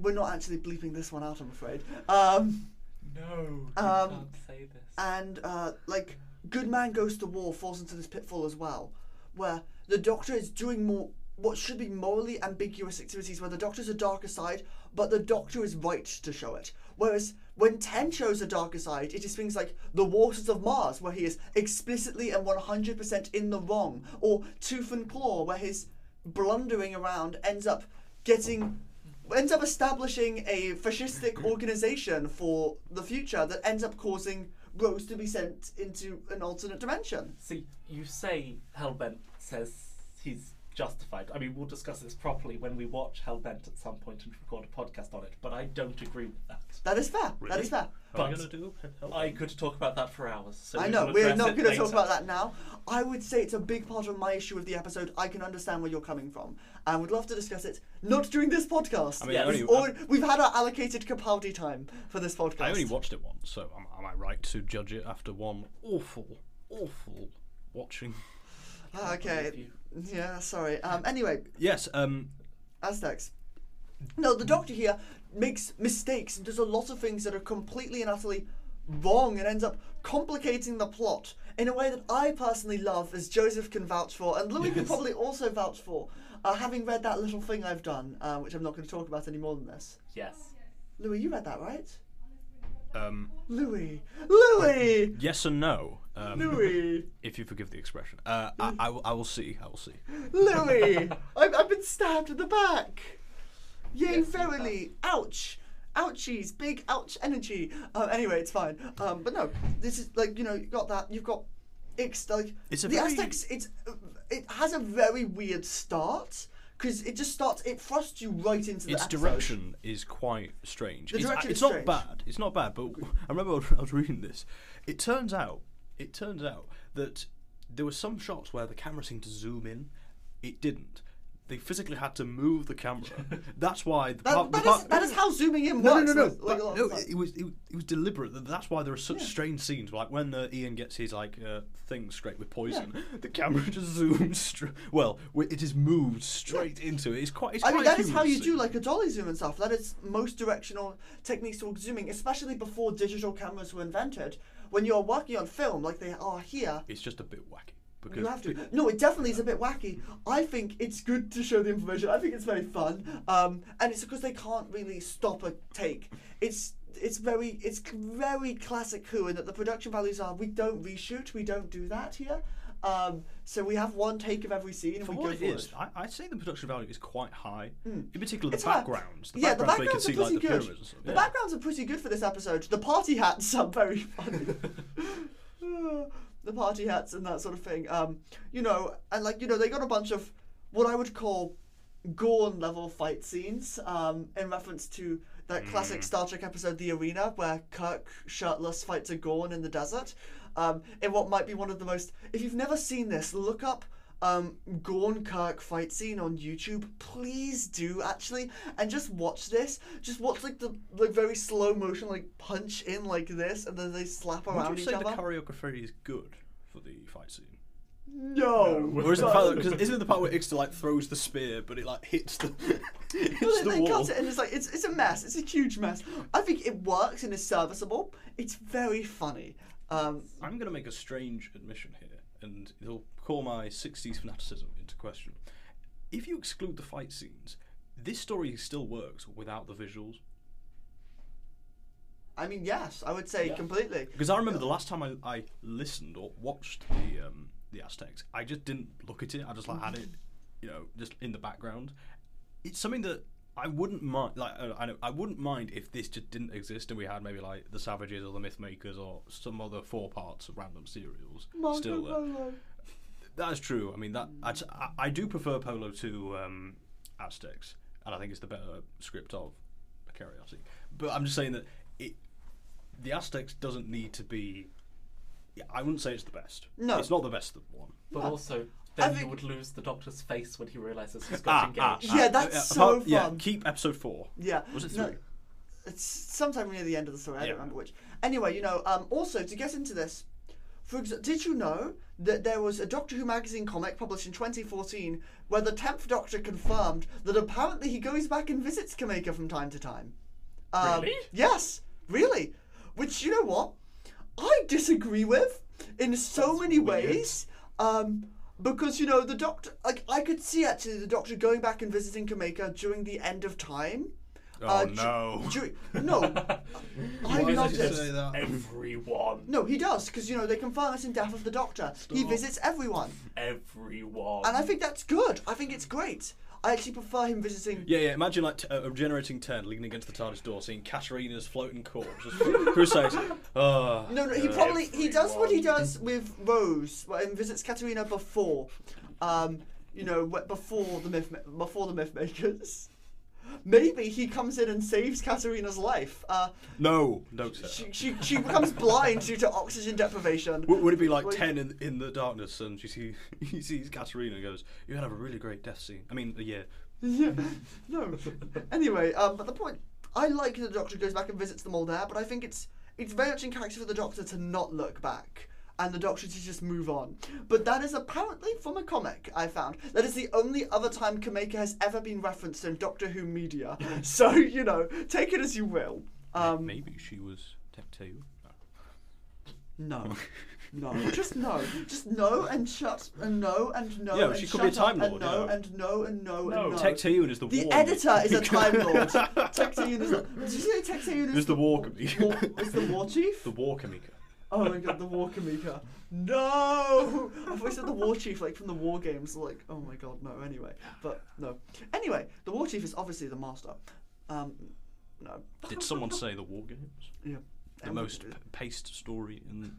we're not actually bleeping this one out, I'm afraid. No, can't say this. And like, Good Man Goes to War falls into this pitfall as well, where the Doctor is doing more what should be morally ambiguous activities, where the Doctor's a darker side, but the Doctor is right to show it. Whereas when Ten shows a darker side, it is things like The Waters of Mars, where he is explicitly and 100% in the wrong, or Tooth and Claw, where his blundering around ends up establishing a fascistic organisation for the future that ends up causing Rose to be sent into an alternate dimension. See, you say Hellbent says he's justified. I mean, we'll discuss this properly when we watch Hellbent at some point and record a podcast on it, but I don't agree with that. That is fair. Really? That is fair. But I could talk about that for hours. So I know, we're not going to talk about that now. I would say it's a big part of my issue with the episode. I can understand where you're coming from. I would love to discuss it, not during this podcast. I mean, we've had our allocated Capaldi time for this podcast. I only watched it once, so am I right to judge it after one awful watching? Okay. Yeah, sorry. Anyway. Yes. Aztecs. No, the Doctor here makes mistakes and does a lot of things that are completely and utterly wrong and ends up complicating the plot in a way that I personally love, as Joseph can vouch for, and Louis can probably also vouch for, having read that little thing I've done, which I'm not going to talk about any more than this. Yes. Louis, you read that, right? Louis. Yes and no. Louis. If you forgive the expression, I will see. Louis, I've been stabbed in the back. Yay, yes, verily! Ouch! Ouchies! Big ouch energy. Anyway, it's fine. But no, this is like, you know, you got that. You've got Ixta. Like, it's the Aztecs. It has a very weird start. Because it just starts, it thrusts you right into the episode. Its direction is quite strange. It's not bad. It's not bad. But I remember I was reading this. It turns out that there were some shots where the camera seemed to zoom in. It didn't. They physically had to move the camera. That's why. That is how zooming in works. No. It was deliberate. That's why there are such strange scenes. Like when Ian gets his thing scraped with poison, the camera just zooms. It is moved straight into it. It's quite. That is how you do like a dolly zoom and stuff. That is most directional techniques for zooming, especially before digital cameras were invented. When you are working on film, like they are here, it's just a bit wacky. You have to. No, it definitely is a bit wacky. I think it's good to show the information. I think it's very fun, and it's because they can't really stop a take. It's very classic Who, and that the production values are we don't reshoot, we don't do that here. So we have one take of every scene, and we go for it. I'd say the production value is quite high. In particular, the backgrounds. The backgrounds are pretty good. The backgrounds are pretty good for this episode. The party hats are very funny. The party hats and that sort of thing, they got a bunch of what I would call Gorn-level fight scenes in reference to that classic Star Trek episode, The Arena, where Kirk, shirtless, fights a Gorn in the desert, in what might be one of the most... If you've never seen this, look up Gorn Kirk fight scene on YouTube. Please do, actually, and just watch this. Just watch, like, the very slow motion, like, punch in like this, and then they slap around each other. Would you say the choreography is good for the fight scene? No. Or is it the part, cause isn't the part where Ixta, like, throws the spear, but it, like, hits the wall? They cut it, and it's like, it's a mess. It's a huge mess. I think it works and is serviceable. It's very funny. I'm going to make a strange admission here, and it'll call my 60s fanaticism into question. If you exclude the fight scenes, this story still works without the visuals. I mean, yes, I would say completely. Because I remember the last time I listened or watched the Aztecs, I just didn't look at it. I just had it, just in the background. It's something that I wouldn't mind. Like I wouldn't mind if this just didn't exist and we had maybe like the Savages or the Mythmakers or some other 4 parts of random serials. Marco Polo. That is true. I mean, I do prefer Polo to Aztecs, and I think it's the better script of Lucarotti. But I'm just saying that the Aztecs doesn't need to be. I wouldn't say it's the best. No, it's not the best one. But also, then you would lose the Doctor's face when he realises he's got engaged. Yeah, that's so fun. Yeah, keep episode 4. Yeah, was it 3? No, it's sometime near the end of the story. I don't remember which. Anyway, also to get into this. For example, did you know that there was a Doctor Who magazine comic published in 2014 where the 10th Doctor confirmed that apparently he goes back and visits Cameca from time to time? Really? Yes, really. Which, you know what? I disagree with in so many ways. Because, the Doctor... Like, I could see, actually, the Doctor going back and visiting Cameca during the end of time. Oh, no. I love this. Say that? Everyone. No, he does, because, they confirm us in Death of the Doctor. Stop. He visits everyone. Everyone. And I think that's good. I think it's great. I actually prefer him visiting... Yeah, imagine, like, a regenerating 10 leaning against the TARDIS door, seeing Katerina's floating corpse. Crusades. No, he probably... Everyone. He does what he does with Rose, and visits Caterina before, before the Mythmakers. Maybe he comes in and saves Katerina's life. No, don't say that. She becomes blind due to oxygen deprivation. Would it be like 10 in the darkness and he sees Caterina and goes, "You had a really great death scene." I mean, yeah. No. Anyway, but the point, I like that the Doctor goes back and visits them all there, but I think it's very much in character for the Doctor to not look back and the Doctor to just move on. But that is apparently from a comic, I found. That is the only other time Cameca has ever been referenced in Doctor Who media. So, take it as you will. Maybe she was Tecteun. No. no, just no and shut and no and no. Yeah, and she could be a Time Lord. No, yeah. And no and no and no. No. Tecteun is the war. The editor is a Time Lord. Tecteun is. Did you say Tecteun is the War Cameca? Is the War Chief? The War Cameca. Oh my god, the War Cameca. No! I've always said the War Chief, like, from the War Games. Like, oh my god, no, anyway. But, no. Anyway, the War Chief is obviously the Master. No. Did someone say the War Games? Yeah. The most paced story in the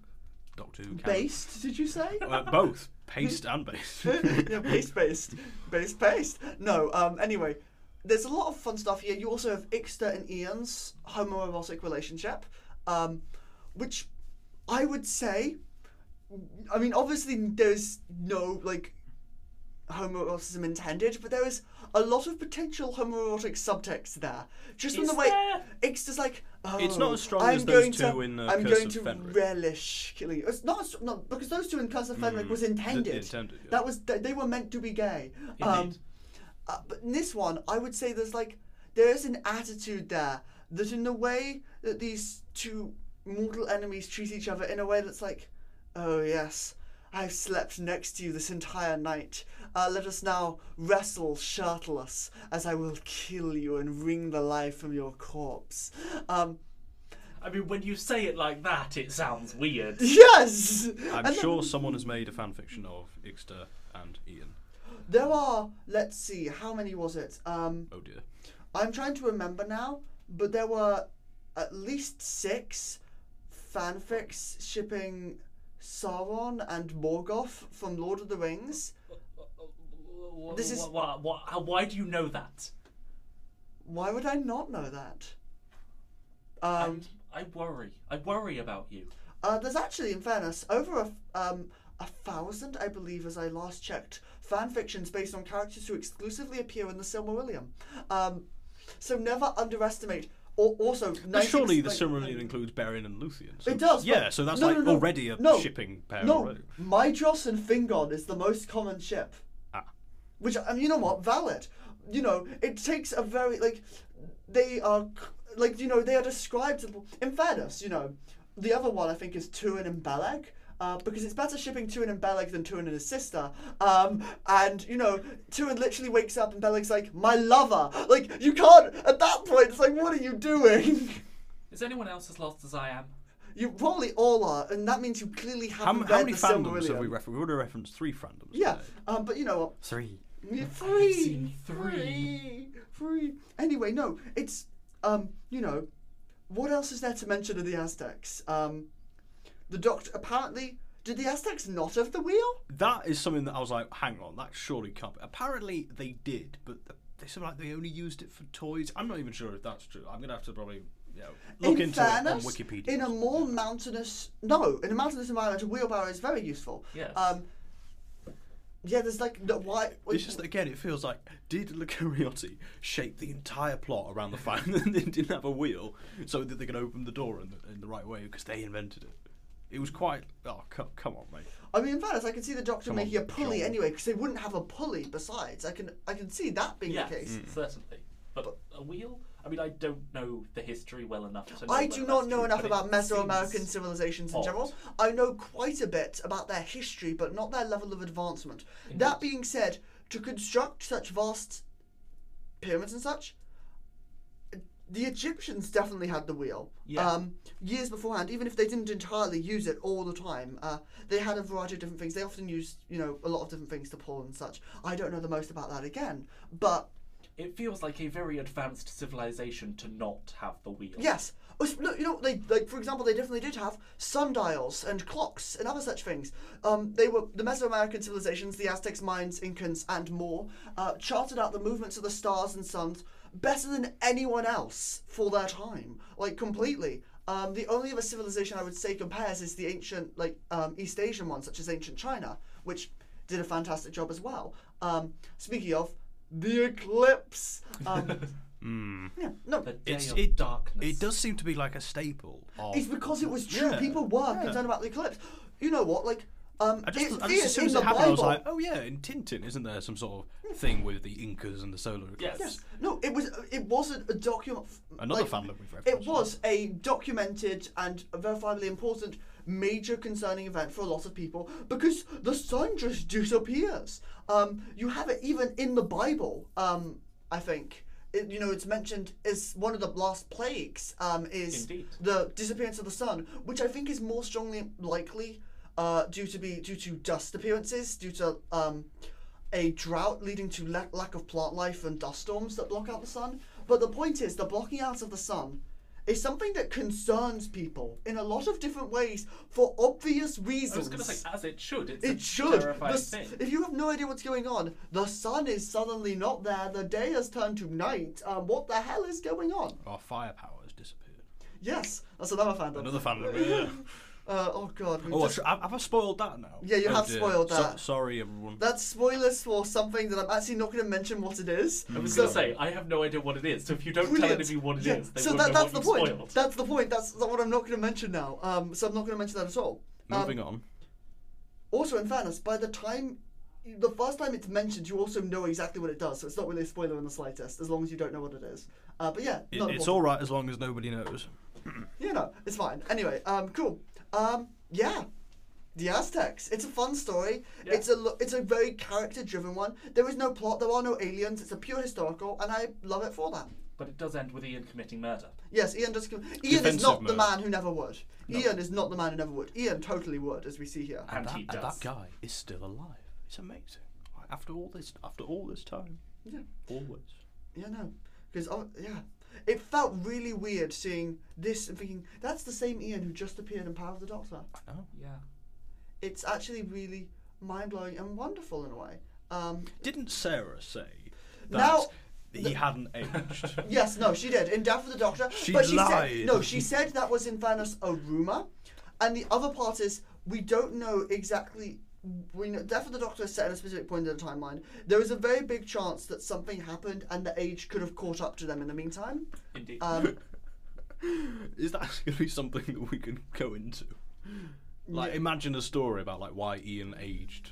Doctor Who canon. Based, did you say? Both. Paced and based. Yeah, paced. Based. No, anyway. There's a lot of fun stuff here. You also have Ixta and Ian's homoerotic relationship, which... I would say, I mean, obviously there's no, like, homoeroticism intended, but there is a lot of potential homoerotic subtext there. Just in the way, it's just like, oh, it's not as strong as those two in Curse of Fenric. I'm going to relish killing you. It's not, because those two in Curse of Fenric was intended. Yeah. That was, they were meant to be gay. But in this one, I would say there's, like, there is an attitude there that in the way that these two mortal enemies treat each other in a way that's like, oh yes, I've slept next to you this entire night. Let us now wrestle shirtless, as I will kill you and wring the life from your corpse. I mean, when you say it like that, it sounds weird. Yes! I'm sure someone has made a fanfiction of Ixta and Ian. There are, let's see, how many was it? Oh dear. I'm trying to remember now, but there were at least 6 fanfics shipping Sauron and Morgoth from Lord of the Rings. This is why do you know that? Why would I not know that? I worry about you. There's actually, in fairness, over 1,000, I believe, as I last checked, fanfictions based on characters who exclusively appear in the Silmarillion. So never underestimate. Also, surely the Silmarillion includes Beren and Luthien. So it does. Yeah, so that's already a shipping pair. No, Maedhros and Fingon is the most common ship. Which, I mean, you know what? Valid. You know, it takes a very, like, they are, like, you know, they are described, in fairness, you know, the other one I think is Turin and Beleg. Because it's better shipping Turin and Beleg than Turin and his sister. And, you know, Turin literally wakes up and Beleg's like, my lover! Like, you can't, at that point, it's like, what are you doing? Is anyone else as lost as I am? You probably all are, and that means you clearly haven't read the Silmarillion. How many fandoms have we referenced? We would have referenced 3 fandoms. Yeah, but you know what? 3. 3! I've seen 3! Anyway, no, it's, you know, what else is there to mention of the Aztecs? The Doctor, apparently, did the Aztecs not have the wheel? That is something that I was like, hang on, that surely can't be. Apparently they did, but they seem like they only used it for toys. I'm not even sure if that's true. I'm going to have to probably, you know, look into it on Wikipedia. In a more mountainous, in a mountainous environment, a wheelbarrow is very useful. Yes. Yeah, there's like why. It's just again, it feels like did Lucarotti shape the entire plot around the fact that they didn't have a wheel so that they could open the door in the right way because they invented it. It was quite... Oh, come on, mate. I mean, in fairness, I can see the Doctor making a pulley anyway, because they wouldn't have a pulley besides. I can see that being the case. Certainly. But a wheel? I mean, I don't know the history well enough to know. I do not know enough about Mesoamerican civilizations in general. I know quite a bit about their history, but not their level of advancement. Indeed. That being said, to construct such vast pyramids and such... The Egyptians definitely had the wheel years beforehand, even if they didn't entirely use it all the time. They had a variety of different things. They often used, you know, a lot of different things to pull and such. I don't know the most about that again, but... It feels like a very advanced civilization to not have the wheel. Yes. You know, they, like, for example, they definitely did have sundials and clocks and other such things. They were the Mesoamerican civilizations, the Aztecs, Mayans, Incans, and more, charted out the movements of the stars and suns better than anyone else for their time, like, completely. The only other civilization I would say compares is the ancient, like, East Asian one, such as ancient China, which did a fantastic job as well. Speaking of, the eclipse. Yeah, no, it's darkness. It does seem to be like a staple. It's because it was true. Yeah. People were concerned about the eclipse. You know what, like, as soon as it happened, I was like, oh yeah, in Tintin, isn't there some sort of thing with the Incas and the solar eclipse? Yes. No, it wasn't a document. Another fandom we've referenced. It was a documented and verifiably important major concerning event for a lot of people because the sun just disappears. You have it even in the Bible, I think. It, you know, it's mentioned as one of the last plagues is Indeed. The disappearance of the sun, which I think is more strongly likely due to dust appearances, due to a drought leading to lack of plant life and dust storms that block out the sun. But the point is, the blocking out of the sun is something that concerns people in a lot of different ways for obvious reasons. I was going to say, as it should. It should. Terrifying thing. If you have no idea what's going on, the sun is suddenly not there, the day has turned to night, what the hell is going on? Our firepower has disappeared. Yes, that's another fandom. Another fandom, yeah. Oh god! Have I spoiled that now? Yeah, you have spoiled that. Sorry, everyone. That's spoilers for something that I'm actually not going to mention what it is. I was going to say I have no idea what it is. So if you don't tell anybody what it is, they won't know what you've spoiled. That's the point. That's what I'm not going to mention now. So I'm not going to mention that at all. Moving on. Also, in fairness, by the first time it's mentioned, you also know exactly what it does. So it's not really a spoiler in the slightest, as long as you don't know what it is. But yeah, it's all right as long as nobody knows. You know, it's fine. Anyway, cool. Yeah, the Aztecs. It's a fun story. Yeah. It's a very character-driven one. There is no plot. There are no aliens. It's a pure historical, and I love it for that. But it does end with Ian committing murder. Yes, Ian does. Ian is not the man who never would. No. Ian is not the man who never would. Ian totally would, as we see here. And that guy is still alive. It's amazing. After all this time. Yeah. Always. Yeah, no, because yeah. It felt really weird seeing this and thinking, that's the same Ian who just appeared in Power of the Doctor. I know. Yeah. It's actually really mind-blowing and wonderful in a way. Didn't Sarah say that he hadn't aged? Yes, no, she did. In Death of the Doctor. She lied. She said that was, in fairness, a rumour. And the other part is, we don't know exactly... We know Death of the Doctor is set at a specific point in the timeline. There is a very big chance that something happened and the age could have caught up to them in the meantime. Indeed. Is that going to be something that we can go into? Like, imagine a story about like why Ian aged.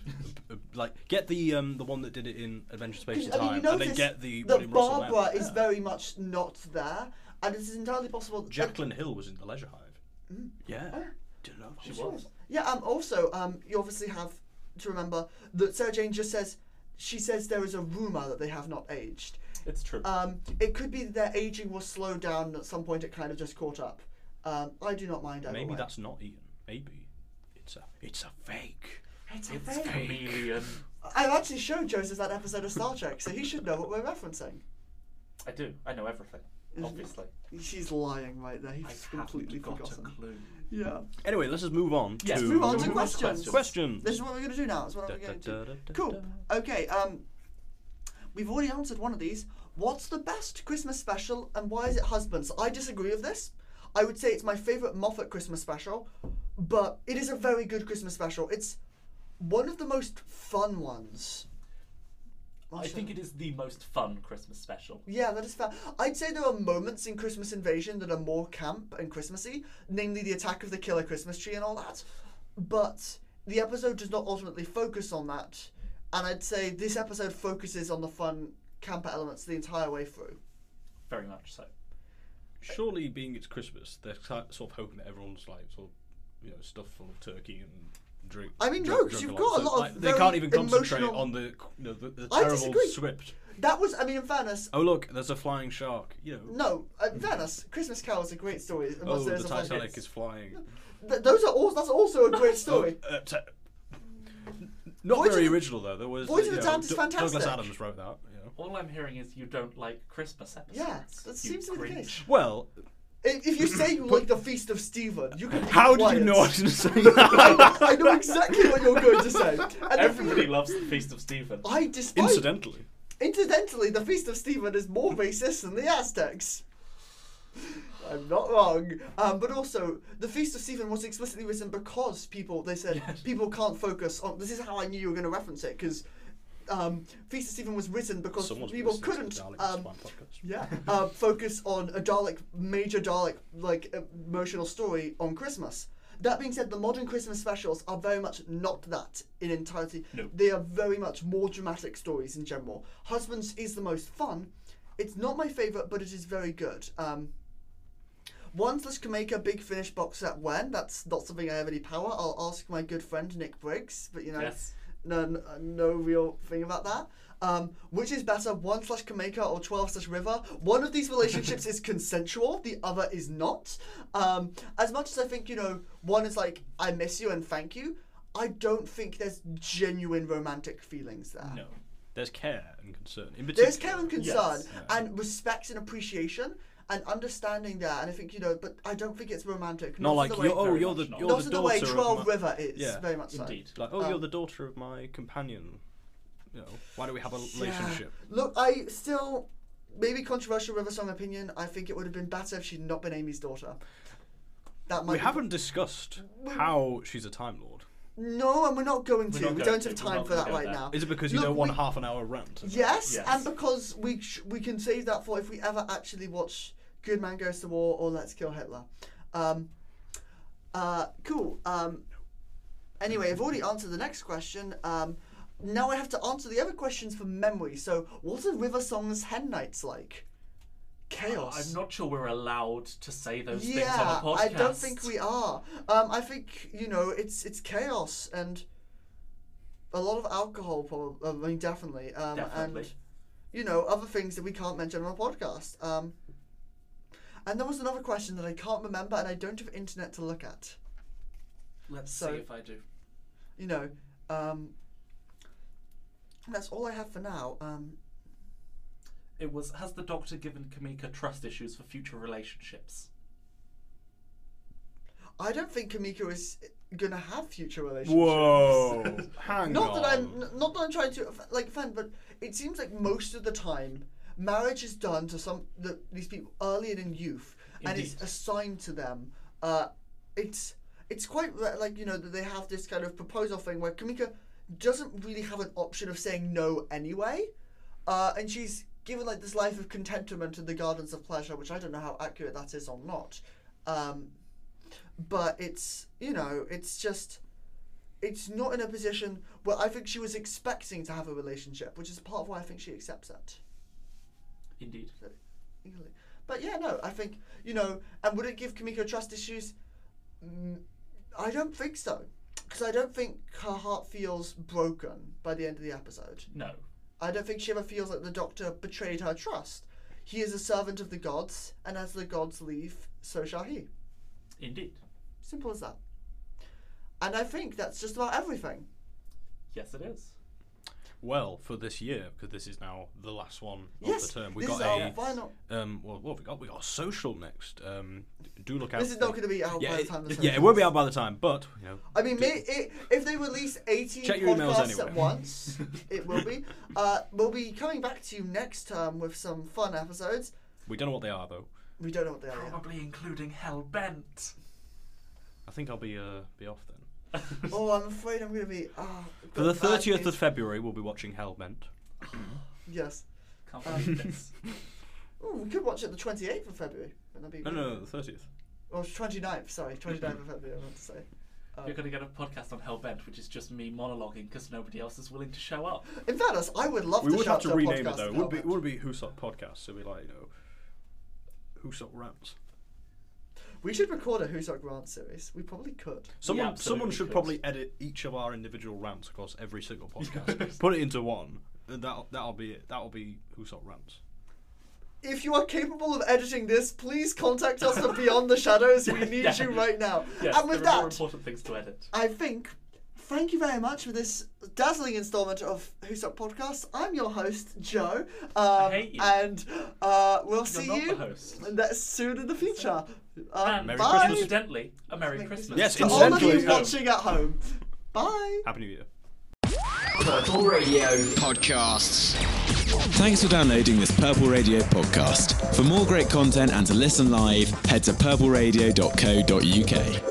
Like, get the one that did it in Adventure Space and Time, and then get the William Russell. Barbara is very much not there, and it is entirely possible. Jacqueline Hill was in the Leisure Hive. Mm. Yeah. Oh. Didn't know she was. Yeah, also, you obviously have to remember that Sarah Jane just says, she says there is a rumour that they have not aged. It's true. It could be that their ageing was slowed down and at some point it kind of just caught up. I do not mind either way. Maybe that's not Ian. Maybe. It's a fake. It's a chameleon. I actually showed Joseph that episode of Star Trek, so he should know what we're referencing. I do. I know everything. Obviously. She's lying right there. He's completely forgotten. A clue. Yeah. Anyway, let's just move on. Yes, move on to questions. This is what we're going to do now. That's what I'm going to do. Cool. Okay. We've already answered one of these. What's the best Christmas special and why is it Husbands? I disagree with this. I would say it's my favourite Moffat Christmas special, but it is a very good Christmas special. It's one of the most fun ones. I think it is the most fun Christmas special. Yeah, that is fair. I'd say there are moments in Christmas Invasion that are more camp and Christmassy, namely the attack of the killer Christmas tree and all that. But the episode does not ultimately focus on that. And I'd say this episode focuses on the fun camper elements the entire way through. Very much so. Surely, being it's Christmas, they're sort of hoping that everyone's like, sort of, you know, stuffed full of turkey and... Drink, I mean, no, because you've got a lot of. They can't even concentrate on the terrible script. That was, I mean, in fairness. Oh look, there's a flying shark. You know. No, in fairness, Christmas Carol is a great story. Oh, the Titanic is flying. Those are all. That's also a great story. Not very original though. There was. Boys of the Damned is fantastic. Douglas Adams wrote that. All I'm hearing is you don't like Christmas episodes. Yeah, that seems to be the case. Well. If you say you like the Feast of Stephen, you can. How do you know what to say? I know exactly what you're going to say. And everybody loves the Feast of Stephen. I despise. Incidentally, the Feast of Stephen is more racist than the Aztecs. I'm not wrong. But also, the Feast of Stephen was explicitly written because people can't focus on. This is how I knew you were going to reference it because. Feast of Stephen was written because people couldn't focus on a major Dalek like emotional story on Christmas. That being said, the modern Christmas specials are very much not that in entirety. No. They are very much more dramatic stories in general. Husbands is the most fun. It's not my favourite, but it is very good. When's this Cameca Big Finish box set when? That's not something I have any power. I'll ask my good friend Nick Briggs, but you know, yes. no real thing about that. Which is better, 1/Cameca or 12/River? One of these relationships is consensual, the other is not. As much as I think, you know, one is like, I miss you and thank you, I don't think there's genuine romantic feelings there. No, there's care and concern. In particular. There's care and concern, yes. And respect and appreciation. And understanding that, and I think, you know, but I don't think it's romantic. Not like, you're the daughter of my... Not in the way 12 River is, yeah, very much so. Indeed. Like, you're the daughter of my companion. You know, why do we have a relationship? Yeah. Look, I still... Maybe controversial River Song opinion, I think it would have been better if she'd not been Amy's daughter. That might haven't discussed how she's a Time Lord. No, and we're not going to. We don't have time for that right now. Is it because you don't want half an hour rant? Yes, and because we can save that for if we ever actually watch... Good Man Goes to War or Let's Kill Hitler. Cool. Anyway, I've already answered the next question. Now I have to answer the other questions from memory. So, what are River Song's hen nights like? Chaos. I'm not sure we're allowed to say those things on the podcast. I don't think we are. I think, you know, it's chaos and a lot of alcohol, probably. I mean, definitely. Definitely. And, you know, other things that we can't mention on our podcast. And there was another question that I can't remember and I don't have internet to look at. Let's see if I do. You know, that's all I have for now. It was, has the Doctor given Cameca trust issues for future relationships? I don't think Cameca is going to have future relationships. Whoa, hang not on. Not that I'm trying to offend, but it seems like most of the time, marriage is done to these people early in youth, and it's assigned to them. It's quite like, you know, that they have this kind of proposal thing where Cameca doesn't really have an option of saying no anyway, and she's given like this life of contentment in the gardens of pleasure, which I don't know how accurate that is or not. But it's, you know, it's just, it's not in a position where I think she was expecting to have a relationship, which is part of why I think she accepts it. Indeed. But yeah, no, I think, you know, and would it give Cameca trust issues? I don't think so. Because I don't think her heart feels broken by the end of the episode. No. I don't think she ever feels like the Doctor betrayed her trust. He is a servant of the gods, and as the gods leave, so shall he. Indeed. Simple as that. And I think that's just about everything. Yes, it is. Well, for this year, because this is now the last one of the term. We got our final. Well, what have we got? We got social next. Do look out. This is not going to be out by the time. It won't be out by the time, but you know. I mean, if they release 18 podcasts at once, it will be. We'll be coming back to you next term with some fun episodes. We don't know what they are, though. We don't know what they are. Probably including Hellbent. I think I'll be off then. Oh, I'm afraid I'm going to be... for the 30th of February, we'll be watching Hellbent. Yes. Can't believe this. Ooh, we could watch it the 28th of February. No, the 30th. Or 29th, sorry. 29th of February, I meant to say. You're going to get a podcast on Hellbent, which is just me monologuing because nobody else is willing to show up. In fairness, I would love to show up. We would have to rename it, though. It would be Who's Up Podcasts, so it'd be like, you know, Who's Up Rants. We should record a Who's Up Rant series. We probably could. Someone should probably edit each of our individual rants across every single podcast. Put it into one, and that'll be it. That'll be Who's Up Rants. If you are capable of editing this, please contact us at Beyond the Shadows. We need you right now. Yes, and with that, important things to edit. I think. Thank you very much for this dazzling instalment of Who's Up Podcasts. I'm your host, Joe, I hate you. And we'll see you soon in the future. And Merry bye. Christmas. Incidentally, a Merry Christmas. Yes, to all of you watching at home. Bye. Happy New Year. Purple Radio Podcasts. Thanks for downloading this Purple Radio podcast. For more great content and to listen live, head to purpleradio.co.uk.